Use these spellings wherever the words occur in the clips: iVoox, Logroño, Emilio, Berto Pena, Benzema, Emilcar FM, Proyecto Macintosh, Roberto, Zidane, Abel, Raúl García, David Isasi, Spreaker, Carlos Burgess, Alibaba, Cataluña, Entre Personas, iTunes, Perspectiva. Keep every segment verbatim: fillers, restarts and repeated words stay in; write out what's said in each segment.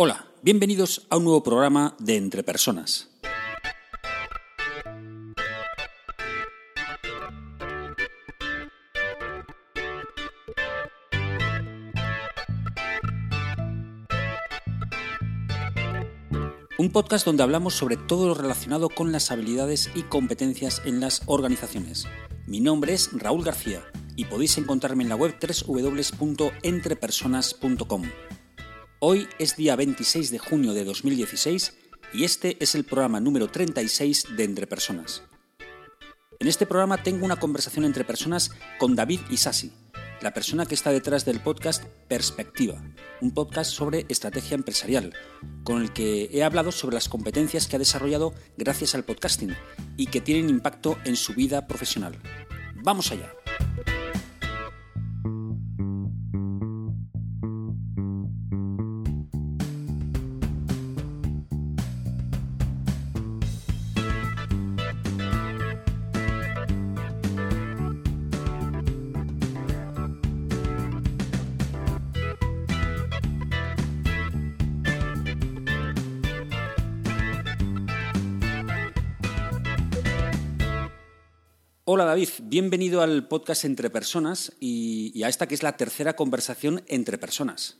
Hola, bienvenidos a un nuevo programa de Entre Personas. Un podcast donde hablamos sobre todo lo relacionado con las habilidades y competencias en las organizaciones. Mi nombre es Raúl García y podéis encontrarme en la web doble u doble u doble u punto entre personas punto com. Hoy es día veintiséis de junio de dos mil dieciséis y este es el programa número treinta y seis de Entre Personas. En este programa tengo una conversación entre personas con David Isasi, la persona que está detrás del podcast Perspectiva, un podcast sobre estrategia empresarial, con el que he hablado sobre las competencias que ha desarrollado gracias al podcasting y que tienen impacto en su vida profesional. ¡Vamos allá! Hola David, bienvenido al podcast Entre Personas y, y a esta que es la tercera conversación entre personas.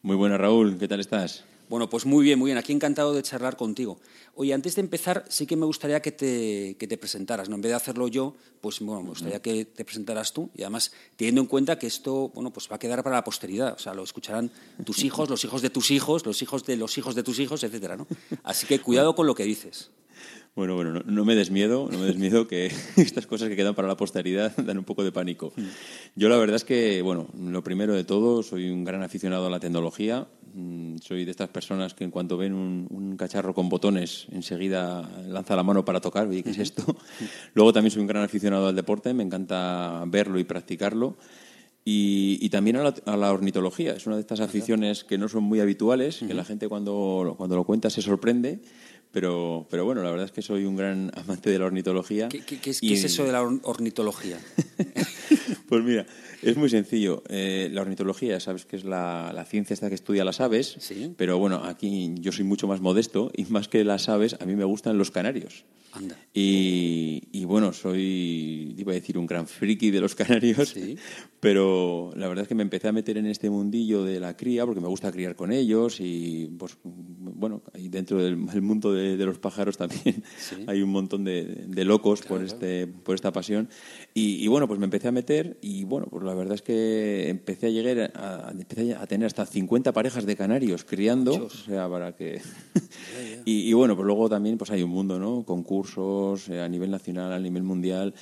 Muy buena, Raúl, ¿qué tal estás? Bueno, pues muy bien, muy bien, aquí encantado de charlar contigo. Oye, antes de empezar, sí que me gustaría que te, que te presentaras, ¿no? En vez de hacerlo yo, pues bueno, me gustaría que te presentaras tú y además teniendo en cuenta que esto, bueno, pues va a quedar para la posteridad, o sea, lo escucharán tus hijos, los hijos de tus hijos, los hijos de los hijos de tus hijos, etcétera, ¿no? Así que cuidado con lo que dices. Bueno, bueno, no, no me des miedo, no me des miedo que estas cosas que quedan para la posteridad dan un poco de pánico. Yo la verdad es que, bueno, lo primero de todo, soy un gran aficionado a la tecnología. Soy de estas personas que en cuanto ven un, un cacharro con botones, enseguida lanza la mano para tocar. Oye, ¿qué es esto? Luego también soy un gran aficionado al deporte, me encanta verlo y practicarlo. Y, y también a la, a la ornitología, es una de estas aficiones que no son muy habituales, que la gente cuando, cuando lo cuenta se sorprende. Pero, pero bueno, la verdad es que soy un gran amante de la ornitología. ¿Qué, qué, qué, es, y... ¿qué es eso de la ornitología? Pues mira, es muy sencillo. Eh, la ornitología, sabes que es la, la ciencia esta que estudia las aves, ¿sí? Pero bueno, aquí yo soy mucho más modesto y más que las aves, a mí me gustan los canarios. Anda. Y, y bueno, soy, iba a decir, un gran friki de los canarios, ¿sí? Pero la verdad es que me empecé a meter en este mundillo de la cría porque me gusta criar con ellos y, pues, bueno, ahí dentro del mundo de, de los pájaros también, ¿sí? Hay un montón de, de locos, claro, por, este, claro. por esta pasión. Y, y bueno, pues me empecé a meter y, bueno, pues la verdad es que empecé a llegar a, empecé a tener hasta cincuenta parejas de canarios criando, Dios. O sea, para que... Yeah, yeah. Y, y bueno, pues luego también pues hay un mundo, ¿no? Concursos cursos a nivel nacional, a nivel mundial.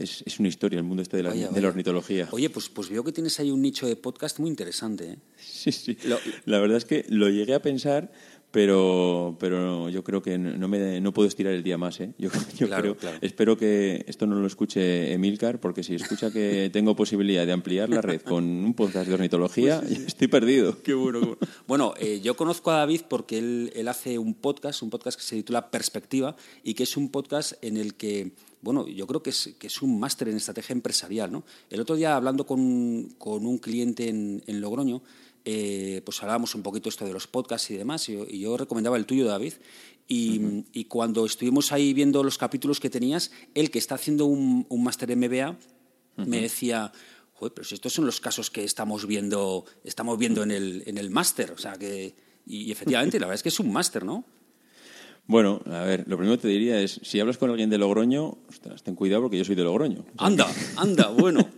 Es, es una historia el mundo este de la, vaya, de la ornitología. Oye, pues, pues veo que tienes ahí un nicho de podcast muy interesante, ¿eh? Sí, sí. Lo... La verdad es que lo llegué a pensar, pero, pero no, yo creo que no, me, no puedo estirar el día más, ¿eh? Yo, yo claro, creo, claro. Espero que esto no lo escuche Emilcar, porque si escucha que tengo posibilidad de ampliar la red con un podcast de ornitología, pues, estoy perdido. Qué bueno. Qué bueno, bueno eh, yo conozco a David porque él, él hace un podcast, un podcast que se titula Perspectiva y que es un podcast en el que... Bueno, yo creo que es, que es un máster en estrategia empresarial, ¿no? El otro día, hablando con, con un cliente en, en Logroño, eh, pues hablábamos un poquito esto de los podcasts y demás, y yo, y yo recomendaba el tuyo, David, y, uh-huh. y cuando estuvimos ahí viendo los capítulos que tenías, él, que está haciendo un, un máster M B A, uh-huh. me decía... Joder, pero si estos son los casos que estamos viendo, estamos viendo en el, en el máster, o sea que... Y, y efectivamente, la verdad es que es un máster, ¿no? Bueno, a ver, lo primero que te diría es, si hablas con alguien de Logroño, ostras, ten cuidado porque yo soy de Logroño. Anda, anda, bueno,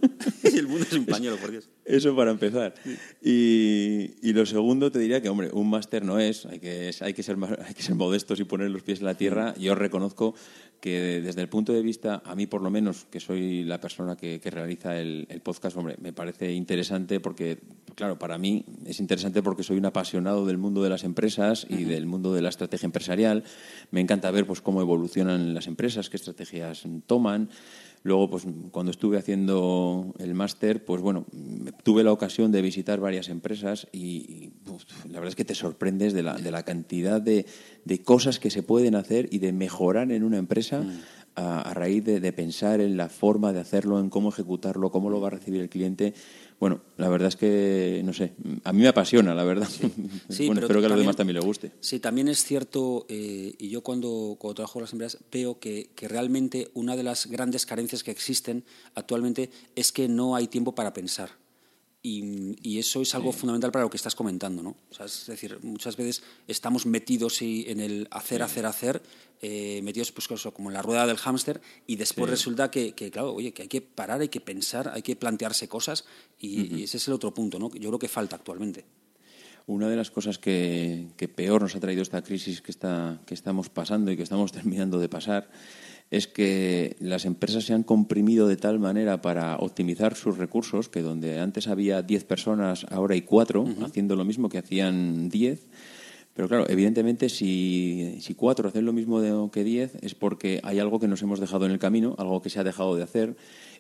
el mundo es un pañuelo, por Dios. Eso para empezar. Y, y lo segundo te diría que, hombre, un máster no es, hay que, hay que ser, hay que ser modestos y poner los pies en la tierra. Yo reconozco que desde el punto de vista, a mí por lo menos, que soy la persona que, que realiza el, el podcast, hombre, me parece interesante porque, claro, para mí es interesante porque soy un apasionado del mundo de las empresas y del mundo de la estrategia empresarial. Me encanta ver pues cómo evolucionan las empresas, qué estrategias toman. Luego, pues cuando estuve haciendo el máster, pues bueno, tuve la ocasión de visitar varias empresas y, y uf, la verdad es que te sorprendes de la, de la cantidad de, de cosas que se pueden hacer y de mejorar en una empresa mm. a, a raíz de, de pensar en la forma de hacerlo, en cómo ejecutarlo, cómo lo va a recibir el cliente. Bueno, la verdad es que, no sé, a mí me apasiona, la verdad. Sí. Sí, bueno, espero que a los demás también les guste. Sí, también es cierto, eh, y yo cuando, cuando trabajo en las empresas veo que, que realmente una de las grandes carencias que existen actualmente es que no hay tiempo para pensar. Y, y eso es algo sí. fundamental para lo que estás comentando, ¿no? O sea, es decir, muchas veces estamos metidos y en el hacer, sí. hacer, hacer, eh, metidos pues como en la rueda del hámster, y después sí. resulta que, que, claro, oye, que hay que parar, hay que pensar, hay que plantearse cosas, y, uh-huh. y ese es el otro punto, ¿no? Yo creo que falta actualmente. Una de las cosas que, que peor nos ha traído esta crisis que, está, que estamos pasando y que estamos terminando de pasar es que las empresas se han comprimido de tal manera para optimizar sus recursos que donde antes había diez personas, ahora hay cuatro, uh-huh. haciendo lo mismo que hacían diez. Pero claro, evidentemente si, si cuatro hacen lo mismo que diez es porque hay algo que nos hemos dejado en el camino, algo que se ha dejado de hacer.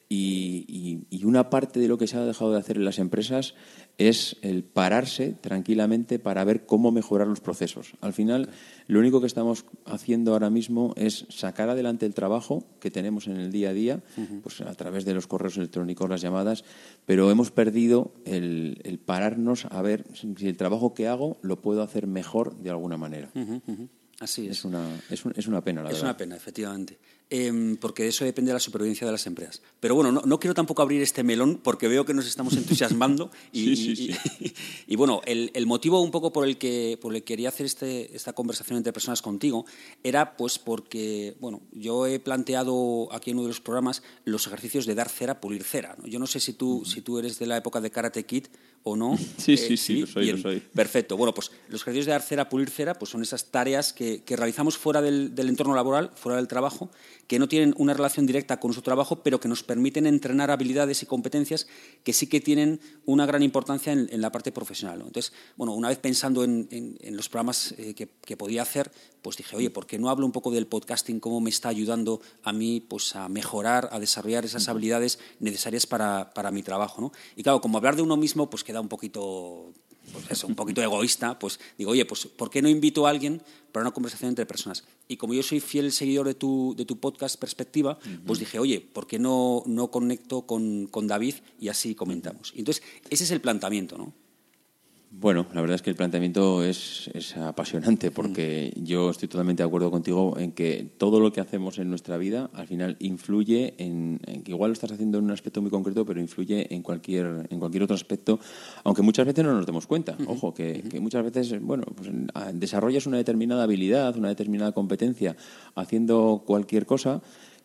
Y, y, y una parte de lo que se ha dejado de hacer en las empresas es el pararse tranquilamente para ver cómo mejorar los procesos. Al final, lo único que estamos haciendo ahora mismo es sacar adelante el trabajo que tenemos en el día a día, uh-huh. pues a través de los correos electrónicos, las llamadas, pero hemos perdido el, el pararnos a ver si el trabajo que hago lo puedo hacer mejor de alguna manera. Uh-huh, uh-huh. Así es. Es una, es un, es una pena, la es verdad. Es una pena, efectivamente. Eh, porque de eso depende de la supervivencia de las empresas. Pero bueno, no, no quiero tampoco abrir este melón porque veo que nos estamos entusiasmando. y, sí, sí, sí. Y, y, y bueno, el, el motivo un poco por el que, por el que quería hacer este, esta conversación entre personas contigo era pues porque, bueno, yo he planteado aquí en uno de los programas los ejercicios de dar cera, pulir cera, ¿no? Yo no sé si tú, uh-huh. si tú eres de la época de Karate Kid o no. Sí, eh, sí, sí, sí, lo soy, bien, lo soy. Perfecto. Bueno, pues los ejercicios de dar cera, pulir cera, pues son esas tareas que que realizamos fuera del, del entorno laboral, fuera del trabajo, que no tienen una relación directa con nuestro trabajo, pero que nos permiten entrenar habilidades y competencias que sí que tienen una gran importancia en, en la parte profesional, ¿no? Entonces, bueno, una vez pensando en, en, en los programas eh, que, que podía hacer, pues dije, oye, ¿por qué no hablo un poco del podcasting? ¿Cómo me está ayudando a mí pues, a mejorar, a desarrollar esas habilidades necesarias para, para mi trabajo, ¿no? Y claro, como hablar de uno mismo, pues queda un poquito... Pues eso, un poquito egoísta, pues digo, oye, pues ¿por qué no invito a alguien para una conversación entre personas? Y como yo soy fiel seguidor de tu, de tu podcast Perspectiva, uh-huh. pues dije, oye, ¿por qué no, no conecto con, con David y así comentamos? Y entonces, ese es el planteamiento, ¿no? Bueno, la verdad es que el planteamiento es, es apasionante porque uh-huh. yo estoy totalmente de acuerdo contigo en que todo lo que hacemos en nuestra vida al final influye en, en que igual lo estás haciendo en un aspecto muy concreto, pero influye en cualquier en cualquier otro aspecto, aunque muchas veces no nos demos cuenta. Uh-huh. Ojo, que, uh-huh. que muchas veces, bueno, pues, desarrollas una determinada habilidad, una determinada competencia haciendo cualquier cosa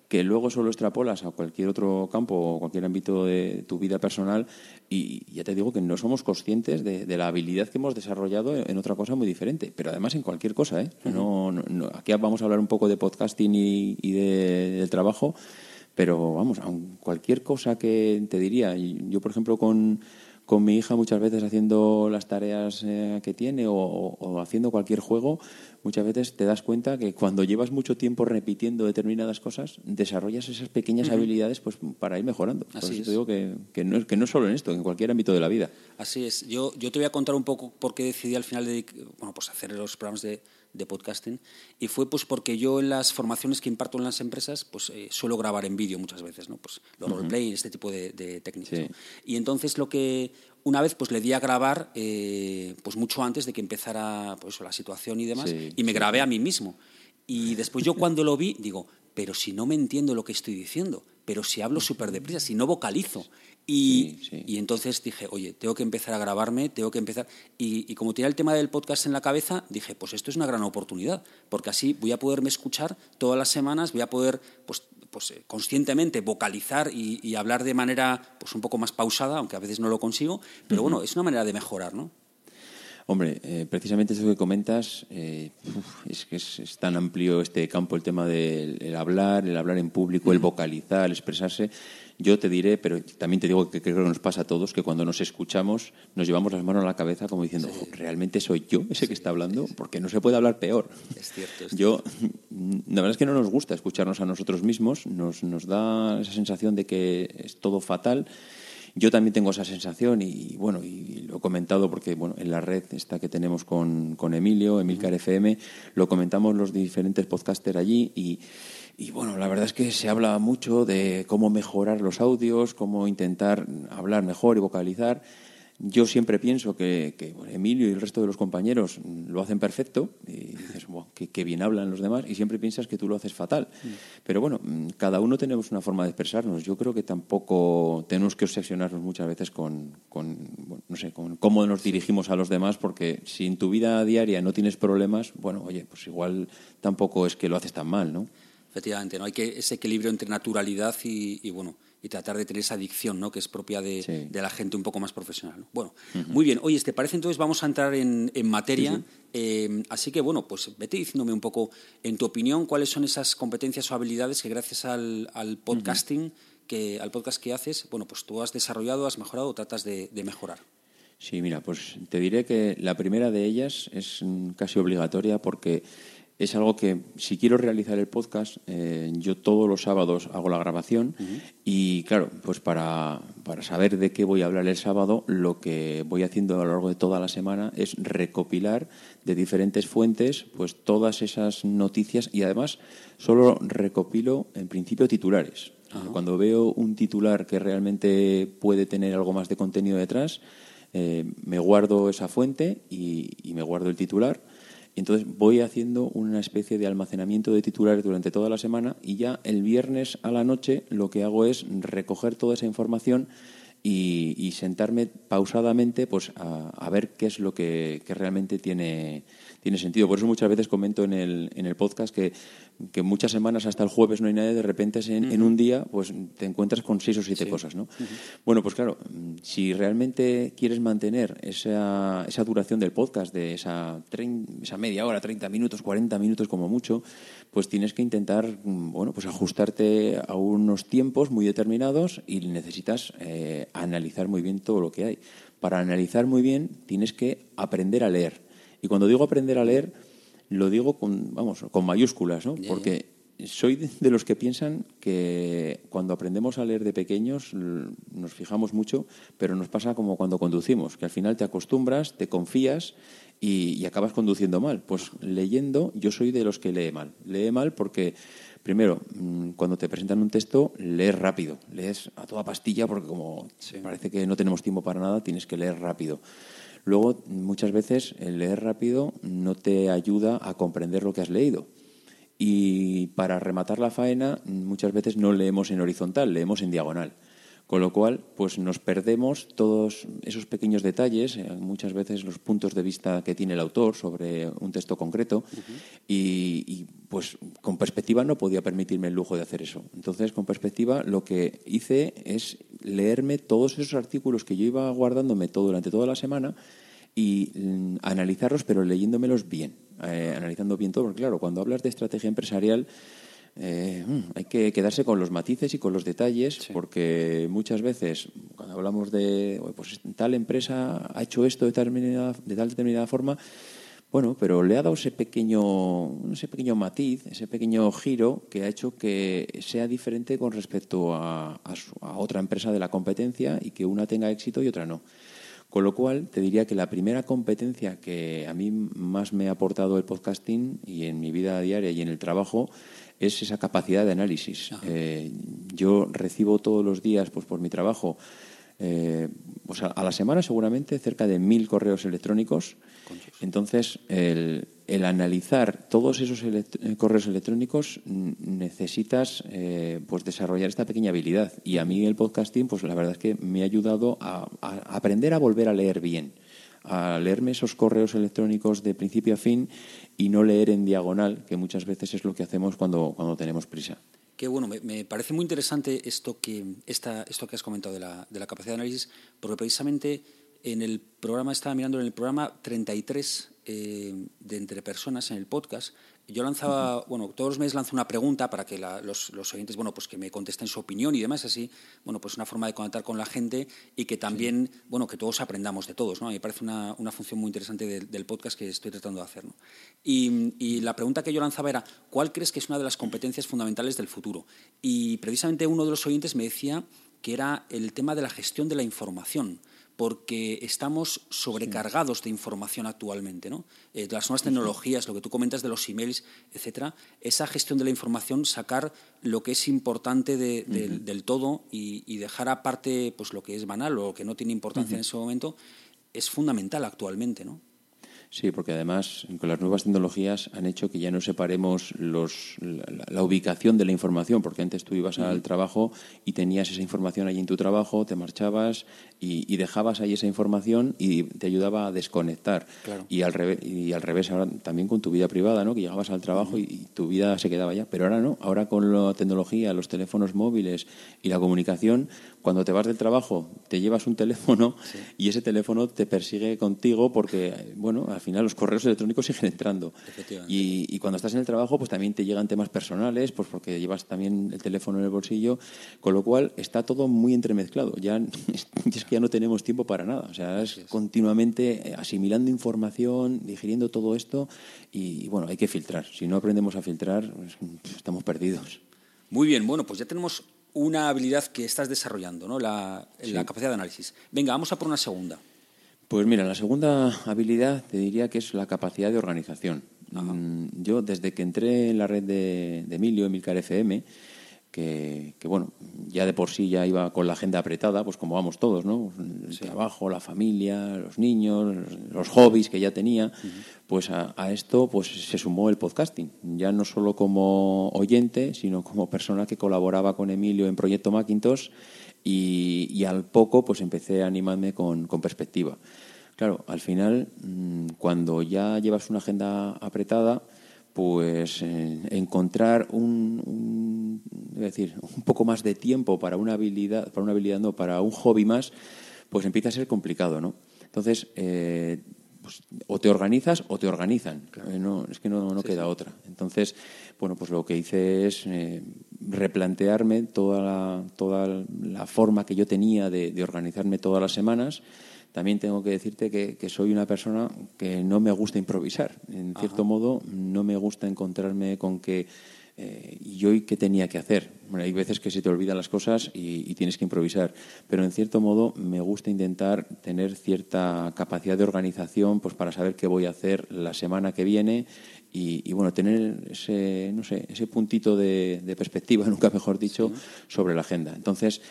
que luego solo extrapolas a cualquier otro campo o cualquier ámbito de tu vida personal y ya te digo que no somos conscientes de, de la habilidad que hemos desarrollado en otra cosa muy diferente, pero además en cualquier cosa, ¿eh? Uh-huh. No, no, no, aquí vamos a hablar un poco de podcasting y, y de, del trabajo, pero vamos, cualquier cosa que te diría, yo por ejemplo con... con mi hija muchas veces haciendo las tareas eh, que tiene o, o, o haciendo cualquier juego, muchas veces te das cuenta que cuando llevas mucho tiempo repitiendo determinadas cosas, desarrollas esas pequeñas uh-huh. habilidades pues para ir mejorando. Así Por eso es. Te digo que, que, no, que no solo en esto, en cualquier ámbito de la vida. Así es. Yo, yo te voy a contar un poco por qué decidí al final de, bueno, pues hacer los programas de... de podcasting, y fue pues porque yo en las formaciones que imparto en las empresas pues eh, suelo grabar en vídeo muchas veces, ¿no? Pues los uh-huh. roleplay, este tipo de, de técnicas, sí. ¿no? Y entonces lo que una vez pues le di a grabar eh, pues mucho antes de que empezara pues la situación y demás, sí, y me sí. grabé a mí mismo y después yo cuando lo vi digo, pero si no me entiendo lo que estoy diciendo, pero si hablo súper deprisa, si no vocalizo. Y, sí, sí. y entonces dije, oye, tengo que empezar a grabarme, tengo que empezar... Y, y como tenía el tema del podcast en la cabeza, dije, pues esto es una gran oportunidad, porque así voy a poderme escuchar todas las semanas, voy a poder pues, pues, conscientemente vocalizar y, y hablar de manera pues, un poco más pausada, aunque a veces no lo consigo, pero uh-huh. bueno, es una manera de mejorar, ¿no? Hombre, eh, precisamente eso que comentas, eh, uf, es que es, es tan amplio este campo, el tema del el hablar, el hablar en público, uh-huh. el vocalizar, el expresarse... Yo te diré, pero también te digo que creo que nos pasa a todos, que cuando nos escuchamos nos llevamos las manos a la cabeza como diciendo sí. ¿realmente soy yo ese sí, que está hablando? Sí, sí. Porque no se puede hablar peor. Es cierto. Es yo, cierto. La verdad es que no nos gusta escucharnos a nosotros mismos, nos, nos da esa sensación de que es todo fatal. Yo también tengo esa sensación y, bueno, y lo he comentado porque, bueno, en la red esta que tenemos con, con Emilio, Emilcar F M, lo comentamos los diferentes podcasters allí y... Y bueno, la verdad es que se habla mucho de cómo mejorar los audios, cómo intentar hablar mejor y vocalizar. Yo siempre pienso que, que bueno, Emilio y el resto de los compañeros lo hacen perfecto y dices, wow, qué, qué bien hablan los demás, y siempre piensas que tú lo haces fatal. Mm. Pero bueno, cada uno tenemos una forma de expresarnos. Yo creo que tampoco tenemos que obsesionarnos muchas veces con, con, bueno, no sé, con cómo nos dirigimos a los demás, porque si en tu vida diaria no tienes problemas, bueno, oye, pues igual tampoco es que lo haces tan mal, ¿no? Efectivamente, ¿no? Hay que ese equilibrio entre naturalidad y, y bueno... y tratar de tener esa adicción, ¿no?, que es propia de, sí. de la gente un poco más profesional, ¿no? Bueno, uh-huh. Muy bien. Oye, ¿te parece? Entonces vamos a entrar en, en materia. Uh-huh. Eh, así que, bueno, pues vete diciéndome un poco, en tu opinión, ¿cuáles son esas competencias o habilidades que gracias al, al podcasting, uh-huh. que, al podcast que haces, bueno, pues tú has desarrollado, has mejorado o tratas de, de mejorar? Sí, mira, pues te diré que la primera de ellas es casi obligatoria porque... es algo que, si quiero realizar el podcast, eh, yo todos los sábados hago la grabación uh-huh. y, claro, pues para, para saber de qué voy a hablar el sábado, lo que voy haciendo a lo largo de toda la semana es recopilar de diferentes fuentes pues todas esas noticias, y además solo recopilo, en principio, titulares. Uh-huh. Cuando veo un titular que realmente puede tener algo más de contenido detrás, eh, me guardo esa fuente y, y me guardo el titular. Entonces voy haciendo una especie de almacenamiento de titulares durante toda la semana, y ya el viernes a la noche lo que hago es recoger toda esa información y, y sentarme pausadamente pues a, a ver qué es lo que, que realmente tiene, tiene sentido. Por eso muchas veces comento en el, en el podcast que, que muchas semanas hasta el jueves no hay nadie, de repente en, uh-huh. en un día pues te encuentras con seis o siete sí. cosas, ¿no? Uh-huh. Bueno, pues claro, si realmente quieres mantener esa, esa duración del podcast, de esa, trein, esa media hora, treinta minutos, cuarenta minutos como mucho, pues tienes que intentar, bueno, pues ajustarte a unos tiempos muy determinados, y necesitas eh, analizar muy bien todo lo que hay. Para analizar muy bien tienes que aprender a leer. Y cuando digo aprender a leer, lo digo con, vamos, con mayúsculas, ¿no? Yeah, porque yeah. soy de los que piensan que cuando aprendemos a leer de pequeños nos fijamos mucho, pero nos pasa como cuando conducimos, que al final te acostumbras, te confías y, y acabas conduciendo mal. Pues leyendo, yo soy de los que lee mal. Lee mal porque... primero, cuando te presentan un texto, lees rápido, lees a toda pastilla porque como sí. parece que no tenemos tiempo para nada, tienes que leer rápido. Luego, muchas veces, el leer rápido no te ayuda a comprender lo que has leído. Y para rematar la faena, muchas veces no leemos en horizontal, leemos en diagonal. Con lo cual, pues nos perdemos todos esos pequeños detalles, muchas veces los puntos de vista que tiene el autor sobre un texto concreto, uh-huh. y, y pues con Perspectiva no podía permitirme el lujo de hacer eso. Entonces, con Perspectiva lo que hice es leerme todos esos artículos que yo iba guardándome todo durante toda la semana y mm, analizarlos, pero leyéndomelos bien, eh, analizando bien todo, porque claro, cuando hablas de estrategia empresarial... Eh, hay que quedarse con los matices y con los detalles, sí. porque muchas veces cuando hablamos de pues tal empresa ha hecho esto de tal determinada, de tal determinada forma, bueno, pero le ha dado ese pequeño, ese pequeño matiz, ese pequeño giro que ha hecho que sea diferente con respecto a, a, su, a otra empresa de la competencia, y que una tenga éxito y otra no. Con lo cual, te diría que la primera competencia que a mí más me ha aportado el podcasting, y en mi vida diaria y en el trabajo, es esa capacidad de análisis. Eh, yo recibo todos los días, pues por mi trabajo, eh, pues a, a la semana seguramente cerca de mil correos electrónicos. Entonces, el, el analizar todos esos elect- correos electrónicos n- necesitas eh, pues desarrollar esta pequeña habilidad. Y a mí el podcasting, pues la verdad es que me ha ayudado a, a aprender a volver a leer bien, a leerme esos correos electrónicos de principio a fin y no leer en diagonal, que muchas veces es lo que hacemos cuando, cuando tenemos prisa. Qué bueno, me, me parece muy interesante esto que, esta, esto que has comentado de la, de la capacidad de análisis, porque precisamente en el programa, estaba mirando en el programa treinta y tres eh, de Entre Personas, en el podcast, yo lanzaba, uh-huh. bueno, todos los meses lanzo una pregunta para que la, los, los oyentes, bueno, pues que me contesten su opinión y demás, así, bueno, pues una forma de conectar con la gente y que también, sí. bueno, que todos aprendamos de todos, ¿no? A mí me parece una, una función muy interesante del, del podcast que estoy tratando de hacer, ¿no? Y, y la pregunta que yo lanzaba era, ¿cuál crees que es una de las competencias fundamentales del futuro? Y precisamente uno de los oyentes me decía que era el tema de la gestión de la información, porque estamos sobrecargados sí. de información actualmente, ¿no? Eh, las nuevas tecnologías, lo que tú comentas de los emails, etcétera, esa gestión de la información, sacar lo que es importante de, de, uh-huh. del todo y, y dejar aparte pues, lo que es banal o que no tiene importancia uh-huh. en ese momento, es fundamental actualmente, ¿no? Sí, porque además con las nuevas tecnologías han hecho que ya no separemos los, la, la ubicación de la información, porque antes tú ibas uh-huh. al trabajo y tenías esa información allí en tu trabajo, te marchabas y, y dejabas ahí esa información y te ayudaba a desconectar. Claro. Y al revés, y al revés ahora también con tu vida privada, ¿no? Que llegabas al trabajo uh-huh. y, y tu vida se quedaba allá. Pero ahora no, ahora con la tecnología, los teléfonos móviles y la comunicación, cuando te vas del trabajo te llevas un teléfono sí. y ese teléfono te persigue contigo porque, bueno, al final los correos electrónicos siguen entrando y, y cuando estás en el trabajo pues también te llegan temas personales pues porque llevas también el teléfono en el bolsillo, con lo cual está todo muy entremezclado, ya es que ya no tenemos tiempo para nada, o sea, es continuamente asimilando información, digiriendo todo esto y bueno, hay que filtrar, si no aprendemos a filtrar pues, estamos perdidos. Muy bien, bueno, pues ya tenemos una habilidad que estás desarrollando, ¿no? La, sí. la capacidad de análisis. Venga, vamos a por una segunda. Pues mira, la segunda habilidad te diría que es la capacidad de organización. Ajá. Yo, desde que entré en la red de, de Emilio, Emilcar F M, que, que bueno, ya de por sí ya iba con la agenda apretada, pues como vamos todos, ¿no? El sí. trabajo, la familia, los niños, los hobbies que ya tenía, uh-huh. pues a, a esto pues se sumó el podcasting, ya no solo como oyente, sino como persona que colaboraba con Emilio en Proyecto Macintosh y, y al poco pues empecé a animarme con, con Perspectiva. Claro, al final, mmm, cuando ya llevas una agenda apretada, pues eh, encontrar un, un es decir, un poco más de tiempo para una habilidad, para una habilidad no, para un hobby más, pues empieza a ser complicado, ¿no? Entonces, eh, pues, o te organizas o te organizan. Claro. Eh, no, es que no, no sí, queda sí. otra. Entonces, bueno, pues lo que hice es eh, replantearme toda la, toda la forma que yo tenía de, de organizarme todas las semanas. También tengo que decirte que, que soy una persona que no me gusta improvisar. En Ajá. cierto modo, no me gusta encontrarme con que eh, ¿y hoy qué tenía que hacer? Bueno, hay veces que se te olvidan las cosas y, y tienes que improvisar. Pero en cierto modo me gusta intentar tener cierta capacidad de organización pues para saber qué voy a hacer la semana que viene y, y bueno, tener ese, no sé, ese puntito de, de perspectiva, nunca mejor dicho, sí. sobre la agenda. Entonces,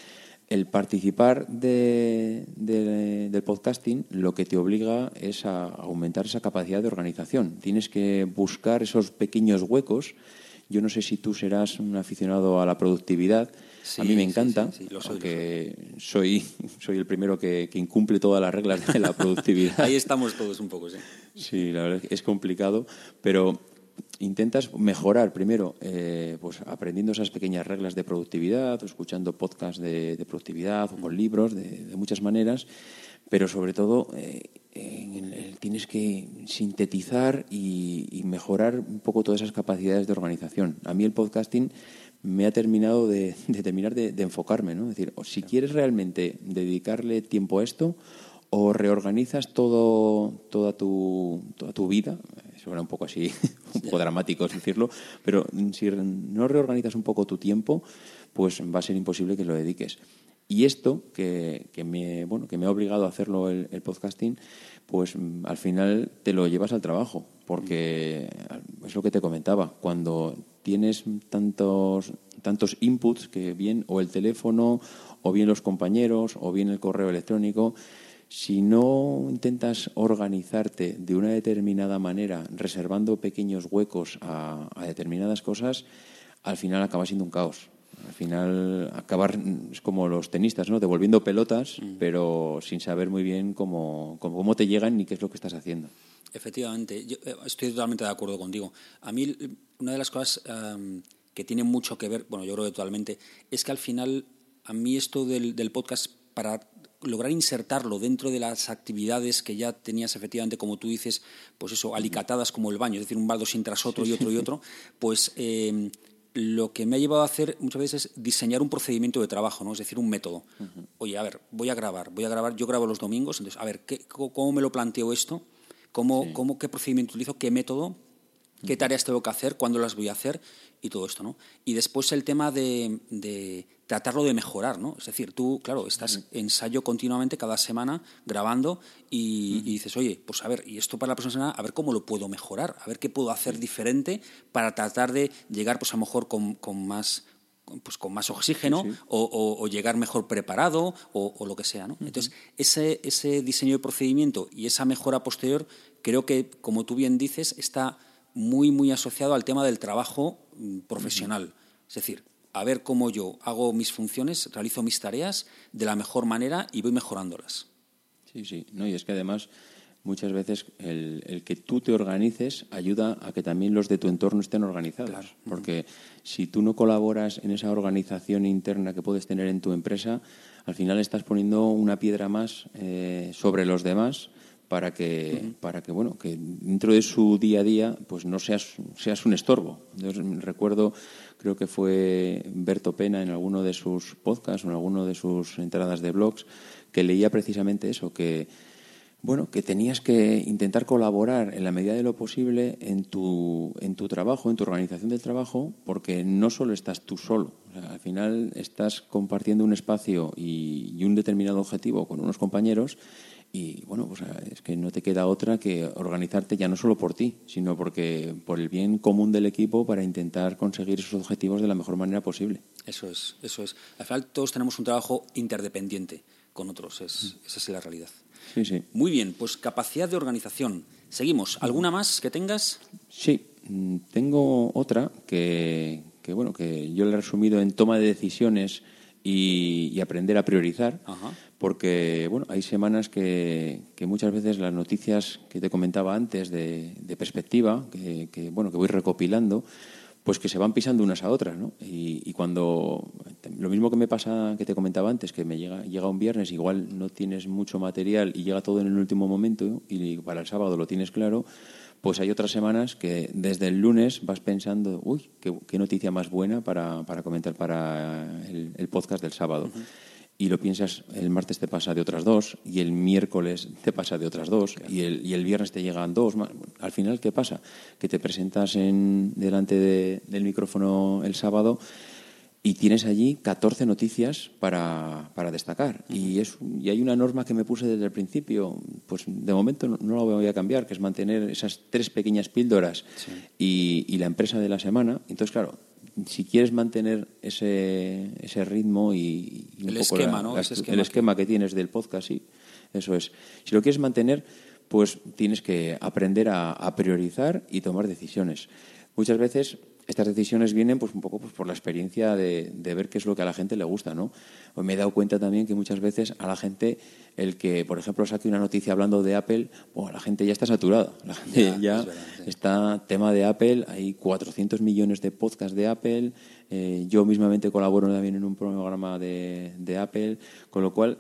el participar de, de, del podcasting lo que te obliga es a aumentar esa capacidad de organización. Tienes que buscar esos pequeños huecos. Yo no sé si tú serás un aficionado a la productividad. Sí, a mí me encanta, sí, sí, sí, lo soy, aunque lo soy. soy soy el primero que, que incumple todas las reglas de la productividad. Ahí estamos todos un poco, sí. Sí, la verdad es complicado, pero intentas mejorar primero eh, pues aprendiendo esas pequeñas reglas de productividad o escuchando podcasts de, de productividad o con libros de, de muchas maneras, pero sobre todo eh, en el, tienes que sintetizar y, y mejorar un poco todas esas capacidades de organización. A mí el podcasting me ha terminado de, de terminar de, de enfocarme, ¿no? Es decir, si quieres realmente dedicarle tiempo a esto o reorganizas todo toda tu toda tu vida. Suena un poco así, un poco dramático decirlo, pero si no reorganizas un poco tu tiempo, pues va a ser imposible que lo dediques. Y esto, que, que, me, bueno, que me ha obligado a hacerlo el, el podcasting, pues al final te lo llevas al trabajo, porque es lo que te comentaba, cuando tienes tantos, tantos inputs que bien o el teléfono, o bien los compañeros, o bien el correo electrónico. Si no intentas organizarte de una determinada manera, reservando pequeños huecos a, a determinadas cosas, al final acaba siendo un caos. Al final acabar es como los tenistas, ¿no? Devolviendo pelotas, mm. pero sin saber muy bien cómo, cómo, cómo te llegan ni qué es lo que estás haciendo. Efectivamente, yo estoy totalmente de acuerdo contigo. A mí una de las cosas um, que tiene mucho que ver, bueno, yo creo que totalmente, es que al final a mí esto del, del podcast para lograr insertarlo dentro de las actividades que ya tenías efectivamente, como tú dices, pues eso, alicatadas como el baño, es decir, un baldo sin tras otro sí, y otro sí. y otro, pues eh, lo que me ha llevado a hacer muchas veces es diseñar un procedimiento de trabajo, ¿no? Es decir, un método. Uh-huh. Oye, a ver, voy a grabar, voy a grabar, yo grabo los domingos, entonces, a ver, ¿qué, cómo me lo planteo esto? ¿Cómo, sí. cómo, ¿Qué procedimiento utilizo? ¿Qué método? qué tareas tengo que hacer, cuándo las voy a hacer y todo esto, ¿no? Y después el tema de, de tratarlo de mejorar, ¿no? Es decir, tú, claro, estás ensayo continuamente cada semana grabando y, uh-huh. y dices, oye, pues a ver, y esto para la próxima semana, a ver cómo lo puedo mejorar, a ver qué puedo hacer diferente para tratar de llegar, pues a lo mejor con, con más... pues con más oxígeno, sí, sí. O, o, o llegar mejor preparado o, o lo que sea, ¿no? Uh-huh. Entonces, ese, ese diseño de procedimiento y esa mejora posterior creo que, como tú bien dices, está muy, muy asociado al tema del trabajo profesional. Uh-huh. Es decir, a ver cómo yo hago mis funciones, realizo mis tareas de la mejor manera y voy mejorándolas. Sí, sí. No, y es que además... muchas veces el, el que tú te organices ayuda a que también los de tu entorno estén organizados. Claro. Porque si tú no colaboras en esa organización interna que puedes tener en tu empresa, al final estás poniendo una piedra más eh, sobre los demás para que, uh-huh. para que, bueno, que dentro de su día a día pues no seas, seas un estorbo. Entonces, recuerdo, creo que fue Berto Pena en alguno de sus podcasts o en alguno de sus entradas de blogs, que leía precisamente eso, que bueno, que tenías que intentar colaborar en la medida de lo posible en tu, en tu trabajo, en tu organización del trabajo, porque no solo estás tú solo. O sea, al final estás compartiendo un espacio y, y un determinado objetivo con unos compañeros y, bueno, pues es que no te queda otra que organizarte ya no solo por ti, sino porque por el bien común del equipo para intentar conseguir esos objetivos de la mejor manera posible. Eso es, eso es. Al final todos tenemos un trabajo interdependiente con otros, es, esa es la realidad. Sí, sí. Muy bien, pues capacidad de organización. Seguimos. ¿Alguna más que tengas? Sí, tengo otra que, que bueno, que yo la he resumido en toma de decisiones y, y aprender a priorizar. Ajá. Porque bueno, hay semanas que, que muchas veces las noticias que te comentaba antes de, de perspectiva, que, que bueno, que voy recopilando, pues que se van pisando unas a otras, ¿no? Y, y cuando lo mismo que me pasa, que te comentaba antes, que me llega llega un viernes, igual no tienes mucho material y llega todo en el último momento y para el sábado lo tienes claro, pues hay otras semanas que desde el lunes vas pensando, uy, qué, qué noticia más buena para, para comentar para el, el podcast del sábado. Uh-huh. Y lo piensas, el martes te pasa de otras dos, y el miércoles te pasa de otras dos, claro. y, el, y el viernes te llegan dos. Al final, ¿qué pasa? Que te presentas en, delante de, del micrófono el sábado y tienes allí catorce noticias para, para destacar. Uh-huh. Y, es, y hay una norma que me puse desde el principio, pues de momento no, no la voy a cambiar, que es mantener esas tres pequeñas píldoras sí. y, y la empresa de la semana. Entonces, claro, si quieres mantener ese, ese ritmo y, y un el poco esquema, la, ¿no? la, ese esquema el esquema que... que tienes del podcast, sí, eso es. Si lo quieres mantener, pues tienes que aprender a, a priorizar y tomar decisiones. Muchas veces estas decisiones vienen pues un poco pues, por la experiencia de, de ver qué es lo que a la gente le gusta, ¿no? Pues me he dado cuenta también que muchas veces a la gente, el que, por ejemplo, saque una noticia hablando de Apple, bueno, la gente ya está saturada. La gente ya, ya es verdad, sí. está tema de Apple, hay cuatrocientos millones de podcasts de Apple, eh, yo mismamente colaboro también en un programa de, de Apple, con lo cual...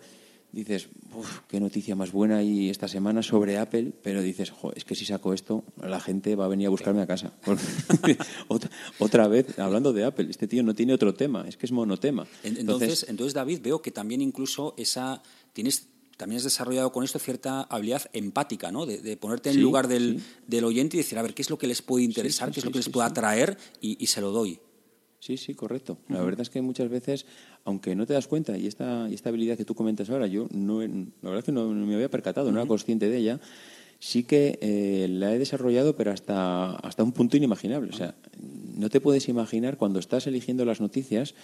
dices, uff, qué noticia más buena hay esta semana sobre Apple, pero dices, jo, es que si saco esto, la gente va a venir a buscarme a casa. otra, otra vez, hablando de Apple, este tío no tiene otro tema, es que es monotema. Entonces, entonces, entonces David, veo que también incluso esa tienes... también has desarrollado con esto cierta habilidad empática, ¿no? De, de ponerte en sí, lugar del, sí. del oyente y decir, a ver, ¿qué es lo que les puede interesar? Sí, sí, ¿Qué es lo que sí, les sí, puede sí. atraer? Y, y se lo doy. Sí, sí, correcto. La uh-huh. verdad es que muchas veces, aunque no te das cuenta, y esta, y esta habilidad que tú comentas ahora, yo no, la verdad es que no, no me había percatado, uh-huh. no era consciente de ella, sí que eh, la he desarrollado, pero hasta, hasta un punto inimaginable. Uh-huh. O sea, no te puedes imaginar cuando estás eligiendo las noticias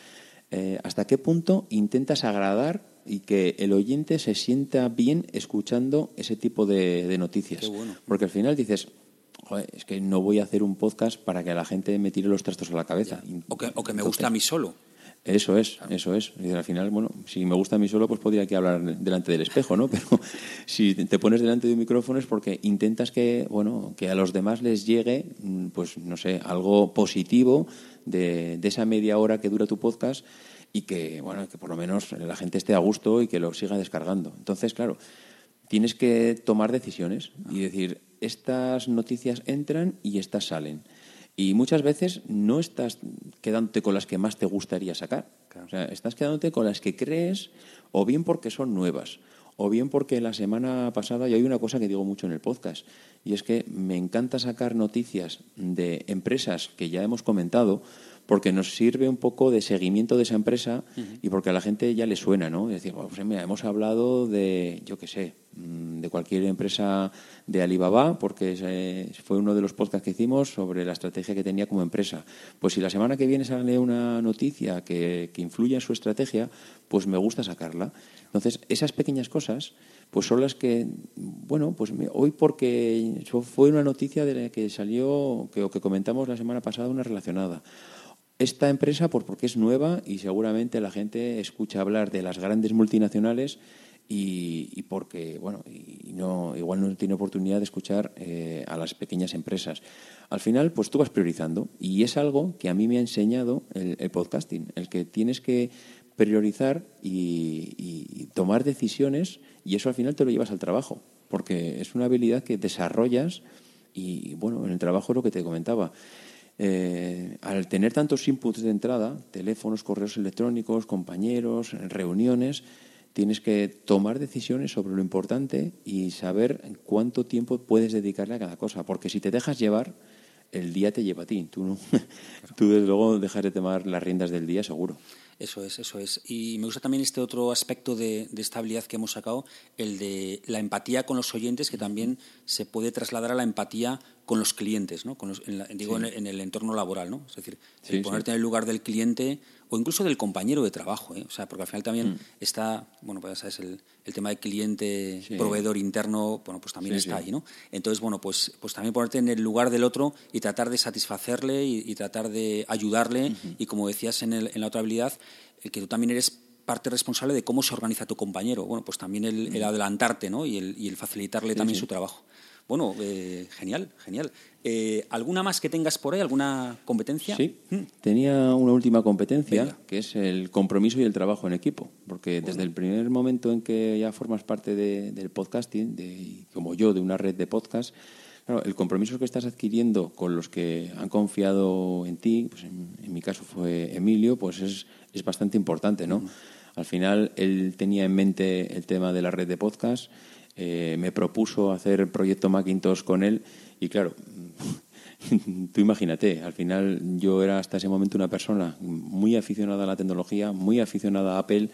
eh, hasta qué punto intentas agradar y que el oyente se sienta bien escuchando ese tipo de, de noticias. Qué bueno. Porque al final dices... joder, es que no voy a hacer un podcast para que la gente me tire los trastos a la cabeza. O que, o que me gusta a mí solo. Eso es, claro. eso es. Y al final, bueno, si me gusta a mí solo, pues podría aquí hablar delante del espejo, ¿no? Pero si te pones delante de un micrófono es porque intentas que, bueno, que a los demás les llegue, pues no sé, algo positivo de, de esa media hora que dura tu podcast y que, bueno, que por lo menos la gente esté a gusto y que lo siga descargando. Entonces, claro, tienes que tomar decisiones y decir, estas noticias entran y estas salen. Y muchas veces no estás quedándote con las que más te gustaría sacar. Claro. O sea, estás quedándote con las que crees, o bien porque son nuevas, o bien porque la semana pasada, y hay una cosa que digo mucho en el podcast, y es que me encanta sacar noticias de empresas que ya hemos comentado, porque nos sirve un poco de seguimiento de esa empresa uh-huh. y porque a la gente ya le suena, ¿no? Es decir, pues mira, hemos hablado de, yo qué sé, de cualquier empresa de Alibaba, porque fue uno de los podcasts que hicimos sobre la estrategia que tenía como empresa. Pues si la semana que viene sale una noticia que, que influya en su estrategia, pues me gusta sacarla. Entonces, esas pequeñas cosas pues son las que, bueno, pues hoy porque fue una noticia de la que salió, que, o que comentamos la semana pasada, una relacionada. Esta empresa, pues porque es nueva y seguramente la gente escucha hablar de las grandes multinacionales y, y porque, bueno, y no, igual no tiene oportunidad de escuchar eh, a las pequeñas empresas. Al final, pues tú vas priorizando y es algo que a mí me ha enseñado el, el podcasting, el que tienes que priorizar y, y tomar decisiones y eso al final te lo llevas al trabajo, porque es una habilidad que desarrollas y, bueno, en el trabajo es lo que te comentaba. Eh, al tener tantos inputs de entrada, teléfonos, correos electrónicos, compañeros, reuniones, tienes que tomar decisiones sobre lo importante y saber cuánto tiempo puedes dedicarle a cada cosa, porque si te dejas llevar, el día te lleva a ti, tú, ¿no? Tú desde luego dejas de tomar las riendas del día seguro. Eso es, eso es. Y me gusta también este otro aspecto de, de esta habilidad que hemos sacado, el de la empatía con los oyentes, que también se puede trasladar a la empatía con los clientes, ¿no? Con los, en la, digo, sí. en, el, en el entorno laboral, ¿no? Es decir, sí, el ponerte sí. en el lugar del cliente o incluso del compañero de trabajo, ¿eh? O sea, porque al final también mm. está, bueno, pues sabes, el, el tema de cliente, sí. proveedor interno, bueno, pues también sí, está sí. ahí, ¿no? Entonces, bueno, pues, pues también ponerte en el lugar del otro y tratar de satisfacerle y, y tratar de ayudarle mm-hmm. y, como decías en, el, en la otra habilidad, el que tú también eres parte responsable de cómo se organiza tu compañero. Bueno, pues también el, el adelantarte, ¿no? Y el, y el facilitarle sí, también sí. su trabajo. Bueno, eh, genial, genial. Eh, ¿Alguna más que tengas por ahí? ¿Alguna competencia? Sí, hmm. tenía una última competencia, Venga. que es el compromiso y el trabajo en equipo. Porque bueno. desde el primer momento en que ya formas parte de, del podcasting, de, como yo, de una red de podcast, claro, el compromiso que estás adquiriendo con los que han confiado en ti, pues en, en mi caso fue Emilio, pues es, es bastante importante, ¿no? Uh-huh. Al final, él tenía en mente el tema de la red de podcast. Eh, me propuso hacer el proyecto Macintosh con él y claro, tú imagínate, al final yo era hasta ese momento una persona muy aficionada a la tecnología, muy aficionada a Apple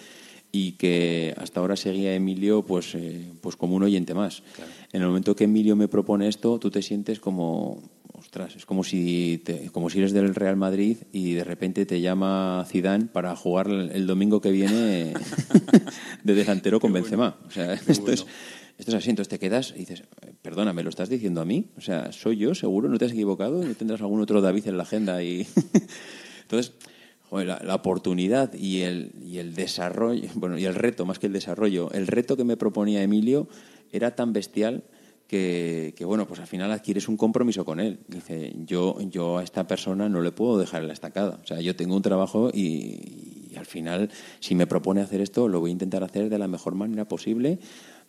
y que hasta ahora seguía a Emilio pues, eh, pues como un oyente más. Claro. En el momento que Emilio me propone esto, tú te sientes como, ostras, es como si, te, como si eres del Real Madrid y de repente te llama Zidane para jugar el domingo que viene de delantero con bueno, Benzema. O sea, esto bueno. es... Estos asientos te quedas y dices, perdona, ¿me lo estás diciendo a mí? O sea, ¿soy yo seguro? ¿No te has equivocado? ¿No tendrás algún otro David en la agenda? Y entonces, joder, la, la oportunidad y el, y el desarrollo, bueno, y el reto, más que el desarrollo, el reto que me proponía Emilio era tan bestial que, que bueno, pues al final adquieres un compromiso con él. Dice, yo, yo a esta persona no le puedo dejar en la estacada. O sea, yo tengo un trabajo y, y al final, si me propone hacer esto, lo voy a intentar hacer de la mejor manera posible.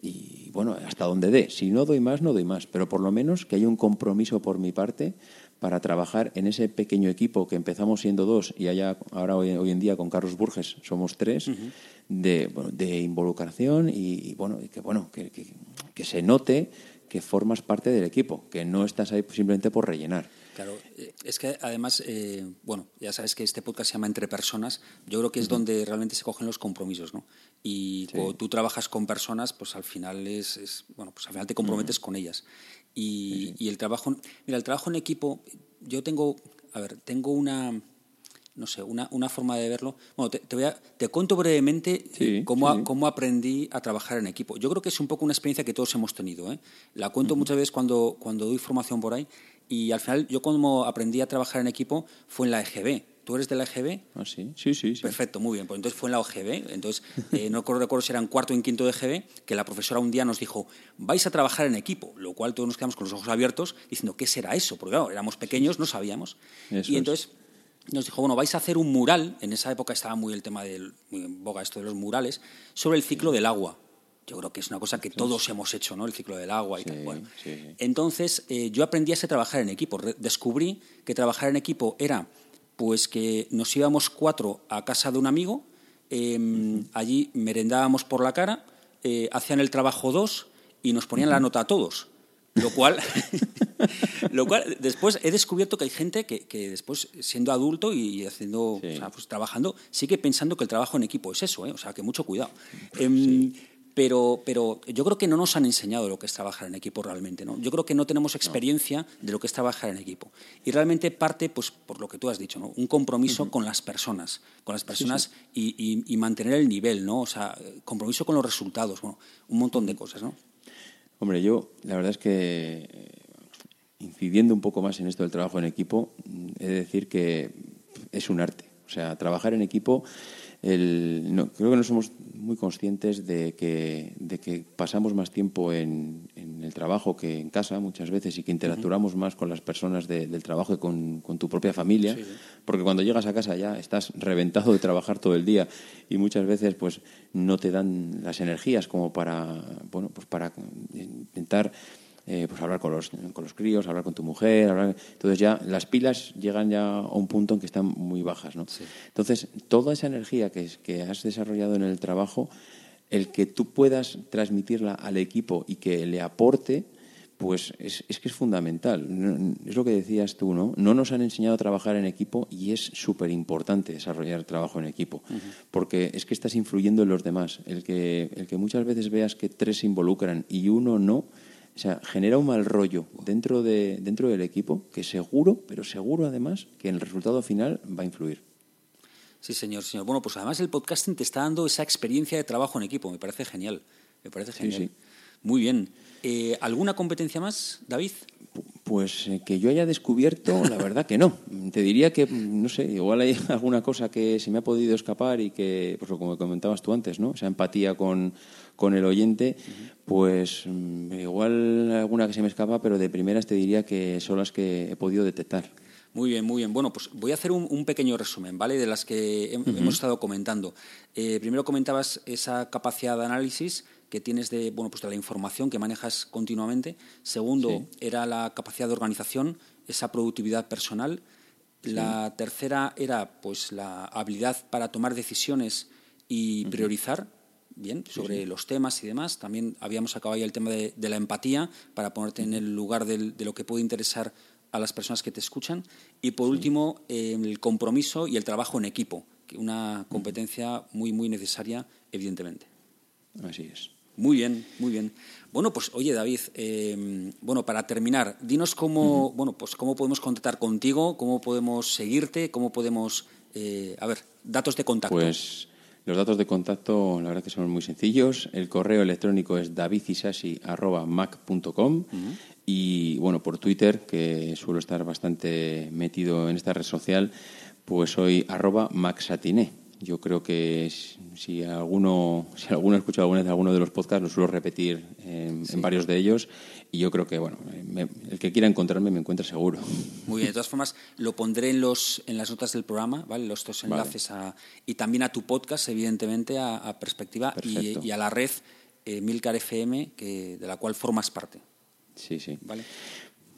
Y bueno, hasta donde dé. Si no doy más, no doy más. Pero por lo menos que haya un compromiso por mi parte para trabajar en ese pequeño equipo que empezamos siendo dos y allá, ahora hoy, hoy en día con Carlos Burgess somos tres, uh-huh. de, bueno, de involucración y, y bueno, y que, bueno que, que, que se note que formas parte del equipo, que no estás ahí simplemente por rellenar. Claro, es que además, eh, bueno, ya sabes que este podcast se llama Entre Personas, yo creo que es uh-huh. donde realmente se cogen los compromisos, ¿no? Y sí. cuando tú trabajas con personas, pues al final es, es bueno, pues al final te comprometes uh-huh. con ellas. Y, sí, sí. y el trabajo, mira, el trabajo en equipo, yo tengo, a ver, tengo una, no sé, una, una forma de verlo. Bueno, te, te, voy a, te cuento brevemente sí, cómo, sí. A, cómo aprendí a trabajar en equipo. Yo creo que es un poco una experiencia que todos hemos tenido, ¿eh? La cuento uh-huh. muchas veces cuando, cuando doy formación por ahí. Y al final, yo cuando aprendí a trabajar en equipo fue en la E G B. ¿Tú eres de la E G B? Ah, sí, sí, sí. sí. Perfecto, muy bien. Pues entonces fue en la O G B. Entonces, eh, no recuerdo si eran cuarto o en quinto de E G B, que la profesora un día nos dijo, vais a trabajar en equipo, lo cual todos nos quedamos con los ojos abiertos diciendo, ¿qué será eso? Porque claro, éramos pequeños, no sabíamos. Eso y entonces es. Nos dijo, bueno, vais a hacer un mural, en esa época estaba muy el tema de, muy en boga esto de los murales, sobre el ciclo sí. del agua. Yo creo que es una cosa que todos hemos hecho, ¿no? El ciclo del agua y sí, tal. Bueno, sí, sí. Entonces, eh, yo aprendí a trabajar en equipo. Re- descubrí que trabajar en equipo era pues que nos íbamos cuatro a casa de un amigo, eh, uh-huh. allí merendábamos por la cara eh, hacían el trabajo dos y nos ponían la nota a todos. Lo cual, lo cual después he descubierto que hay gente que, que después, siendo adulto y haciendo, sí. o sea, pues, trabajando, sigue pensando que el trabajo en equipo es eso, ¿eh? O sea, que mucho cuidado. Sí. Um, Pero, pero yo creo que no nos han enseñado lo que es trabajar en equipo realmente, ¿no? Yo creo que no tenemos experiencia no. de lo que es trabajar en equipo. Y realmente parte, pues, por lo que tú has dicho, ¿no? Un compromiso uh-huh. con las personas, con las personas sí, sí. Y, y, y mantener el nivel, ¿no? O sea, compromiso con los resultados, bueno, un montón de cosas, ¿no? Hombre, yo la verdad es que, incidiendo un poco más en esto del trabajo en equipo, he de decir que es un arte. O sea, trabajar en equipo... El, no, creo que no somos muy conscientes de que, de que pasamos más tiempo en, en el trabajo que en casa muchas veces y que interactuamos uh-huh. más con las personas de, del trabajo que con, con tu propia familia, sí, sí. porque cuando llegas a casa ya estás reventado de trabajar todo el día y muchas veces pues no te dan las energías como para, bueno, pues para intentar eh, pues hablar con los, con los críos, hablar con tu mujer, hablar... entonces ya las pilas llegan ya a un punto en que están muy bajas, ¿no? Sí. Entonces toda esa energía que, es, que has desarrollado en el trabajo, el que tú puedas transmitirla al equipo y que le aporte, pues es, es que es fundamental. Es lo que decías tú, ¿no? No nos han enseñado a trabajar en equipo y es súper importante desarrollar trabajo en equipo, uh-huh. porque es que estás influyendo en los demás. El que, el que muchas veces veas que tres se involucran y uno no, o sea, genera un mal rollo dentro de dentro del equipo que seguro, pero seguro además, que el resultado final va a influir. Sí, señor, señor. Bueno, pues además el podcasting te está dando esa experiencia de trabajo en equipo. Me parece genial. Me parece genial. Sí, sí. Muy bien. Eh, ¿Alguna competencia más, David? Pues eh, que yo haya descubierto, la verdad que no. Te diría que, no sé, igual hay alguna cosa que se me ha podido escapar y que, pues como comentabas tú antes, ¿no? Esa empatía con, con el oyente, pues igual alguna que se me escapa, pero de primeras te diría que son las que he podido detectar. Muy bien, muy bien. Bueno, pues voy a hacer un, un pequeño resumen, ¿vale? De las que he, uh-huh. hemos estado comentando. Eh, primero comentabas esa capacidad de análisis que tienes de, bueno, pues de la información que manejas continuamente. Segundo, sí. era la capacidad de organización, esa productividad personal. Sí. La tercera era pues la habilidad para tomar decisiones y priorizar uh-huh. bien sobre sí, sí. los temas y demás. También habíamos acabado ya el tema de, de la empatía para ponerte en el lugar del, de lo que puede interesar a las personas que te escuchan. Y por sí. último, eh, el compromiso y el trabajo en equipo, que una competencia uh-huh. muy, muy necesaria, evidentemente. Así es. Muy bien, muy bien. Bueno, pues oye, David, eh, bueno, para terminar, dinos cómo, uh-huh. bueno, pues cómo podemos contactar contigo, cómo podemos seguirte, cómo podemos, eh, a ver, datos de contacto. Pues los datos de contacto, la verdad que son muy sencillos. El correo electrónico es david isasi arroba mac punto com uh-huh. y bueno, por Twitter, que suelo estar bastante metido en esta red social, pues soy arroba maxatiné. Yo creo que si alguno si alguno ha escuchado alguna vez alguno de los podcasts, lo suelo repetir en, sí. en varios de ellos. Y yo creo que, bueno, me, el que quiera encontrarme me encuentra seguro. Muy bien, de todas formas, lo pondré en los en las notas del programa, ¿vale? Los dos enlaces vale. a, y también a tu podcast, evidentemente, a, a Perspectiva y, y a la red Emilcar F M, que, de la cual formas parte. Sí, sí. Vale.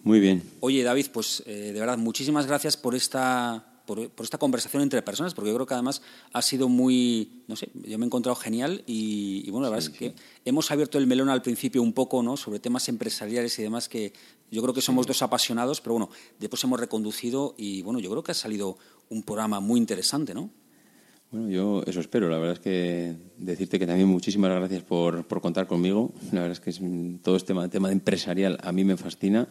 Muy bien. Oye, David, pues eh, de verdad, muchísimas gracias por esta... Por, por esta conversación entre personas, porque yo creo que además ha sido muy, no sé, yo me he encontrado genial y, y bueno, la verdad sí, es que sí. hemos abierto el melón al principio un poco, ¿no? Sobre temas empresariales y demás que yo creo que somos sí. dos apasionados, pero bueno, después hemos reconducido y bueno, yo creo que ha salido un programa muy interesante, ¿no? Bueno, yo eso espero. La verdad es que decirte que también muchísimas gracias por, por contar conmigo. La verdad es que es, todo este tema, tema empresarial a mí me fascina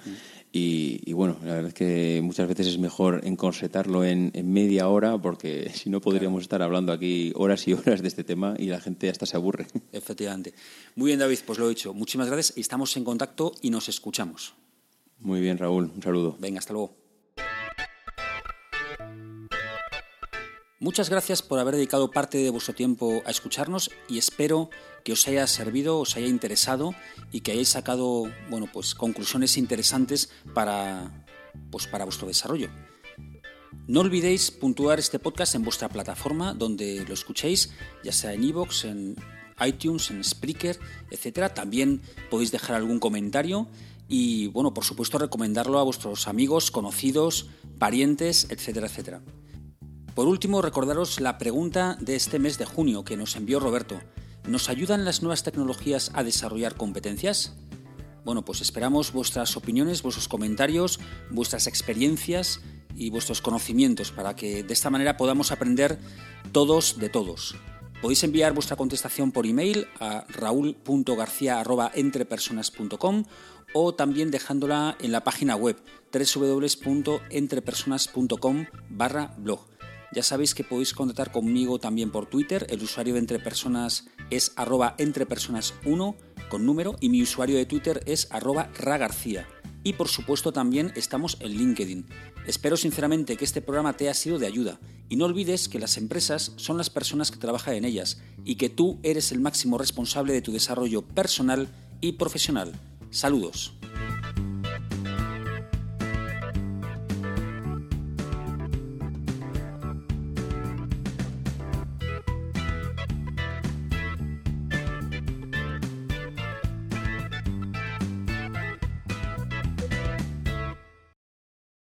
y, y bueno, la verdad es que muchas veces es mejor encorsetarlo en, en media hora porque si no podríamos claro. estar hablando aquí horas y horas de este tema y la gente hasta se aburre. Efectivamente. Muy bien, David, pues lo he dicho. Muchísimas gracias. Estamos en contacto y nos escuchamos. Muy bien, Raúl. Un saludo. Venga, hasta luego. Muchas gracias por haber dedicado parte de vuestro tiempo a escucharnos y espero que os haya servido, os haya interesado y que hayáis sacado, bueno, pues conclusiones interesantes para, pues, para vuestro desarrollo. No olvidéis puntuar este podcast en vuestra plataforma donde lo escuchéis, ya sea en iVoox, en iTunes, en Spreaker, etcétera. También podéis dejar algún comentario y, bueno, por supuesto, recomendarlo a vuestros amigos, conocidos, parientes, etcétera, etcétera. Por último, recordaros la pregunta de este mes de junio que nos envió Roberto. ¿Nos ayudan las nuevas tecnologías a desarrollar competencias? Bueno, pues esperamos vuestras opiniones, vuestros comentarios, vuestras experiencias y vuestros conocimientos para que de esta manera podamos aprender todos de todos. Podéis enviar vuestra contestación por email a raúl punto garcía arroba entrepersonas punto com o también dejándola en la página web doble u doble u doble u punto entrepersonas punto com barra blog. Ya sabéis que podéis contactar conmigo también por Twitter. El usuario de Entre Personas es arroba entrepersonas uno con número y mi usuario de Twitter es arroba ragarcía. Y por supuesto también estamos en LinkedIn. Espero sinceramente que este programa te haya sido de ayuda y no olvides que las empresas son las personas que trabajan en ellas y que tú eres el máximo responsable de tu desarrollo personal y profesional. Saludos.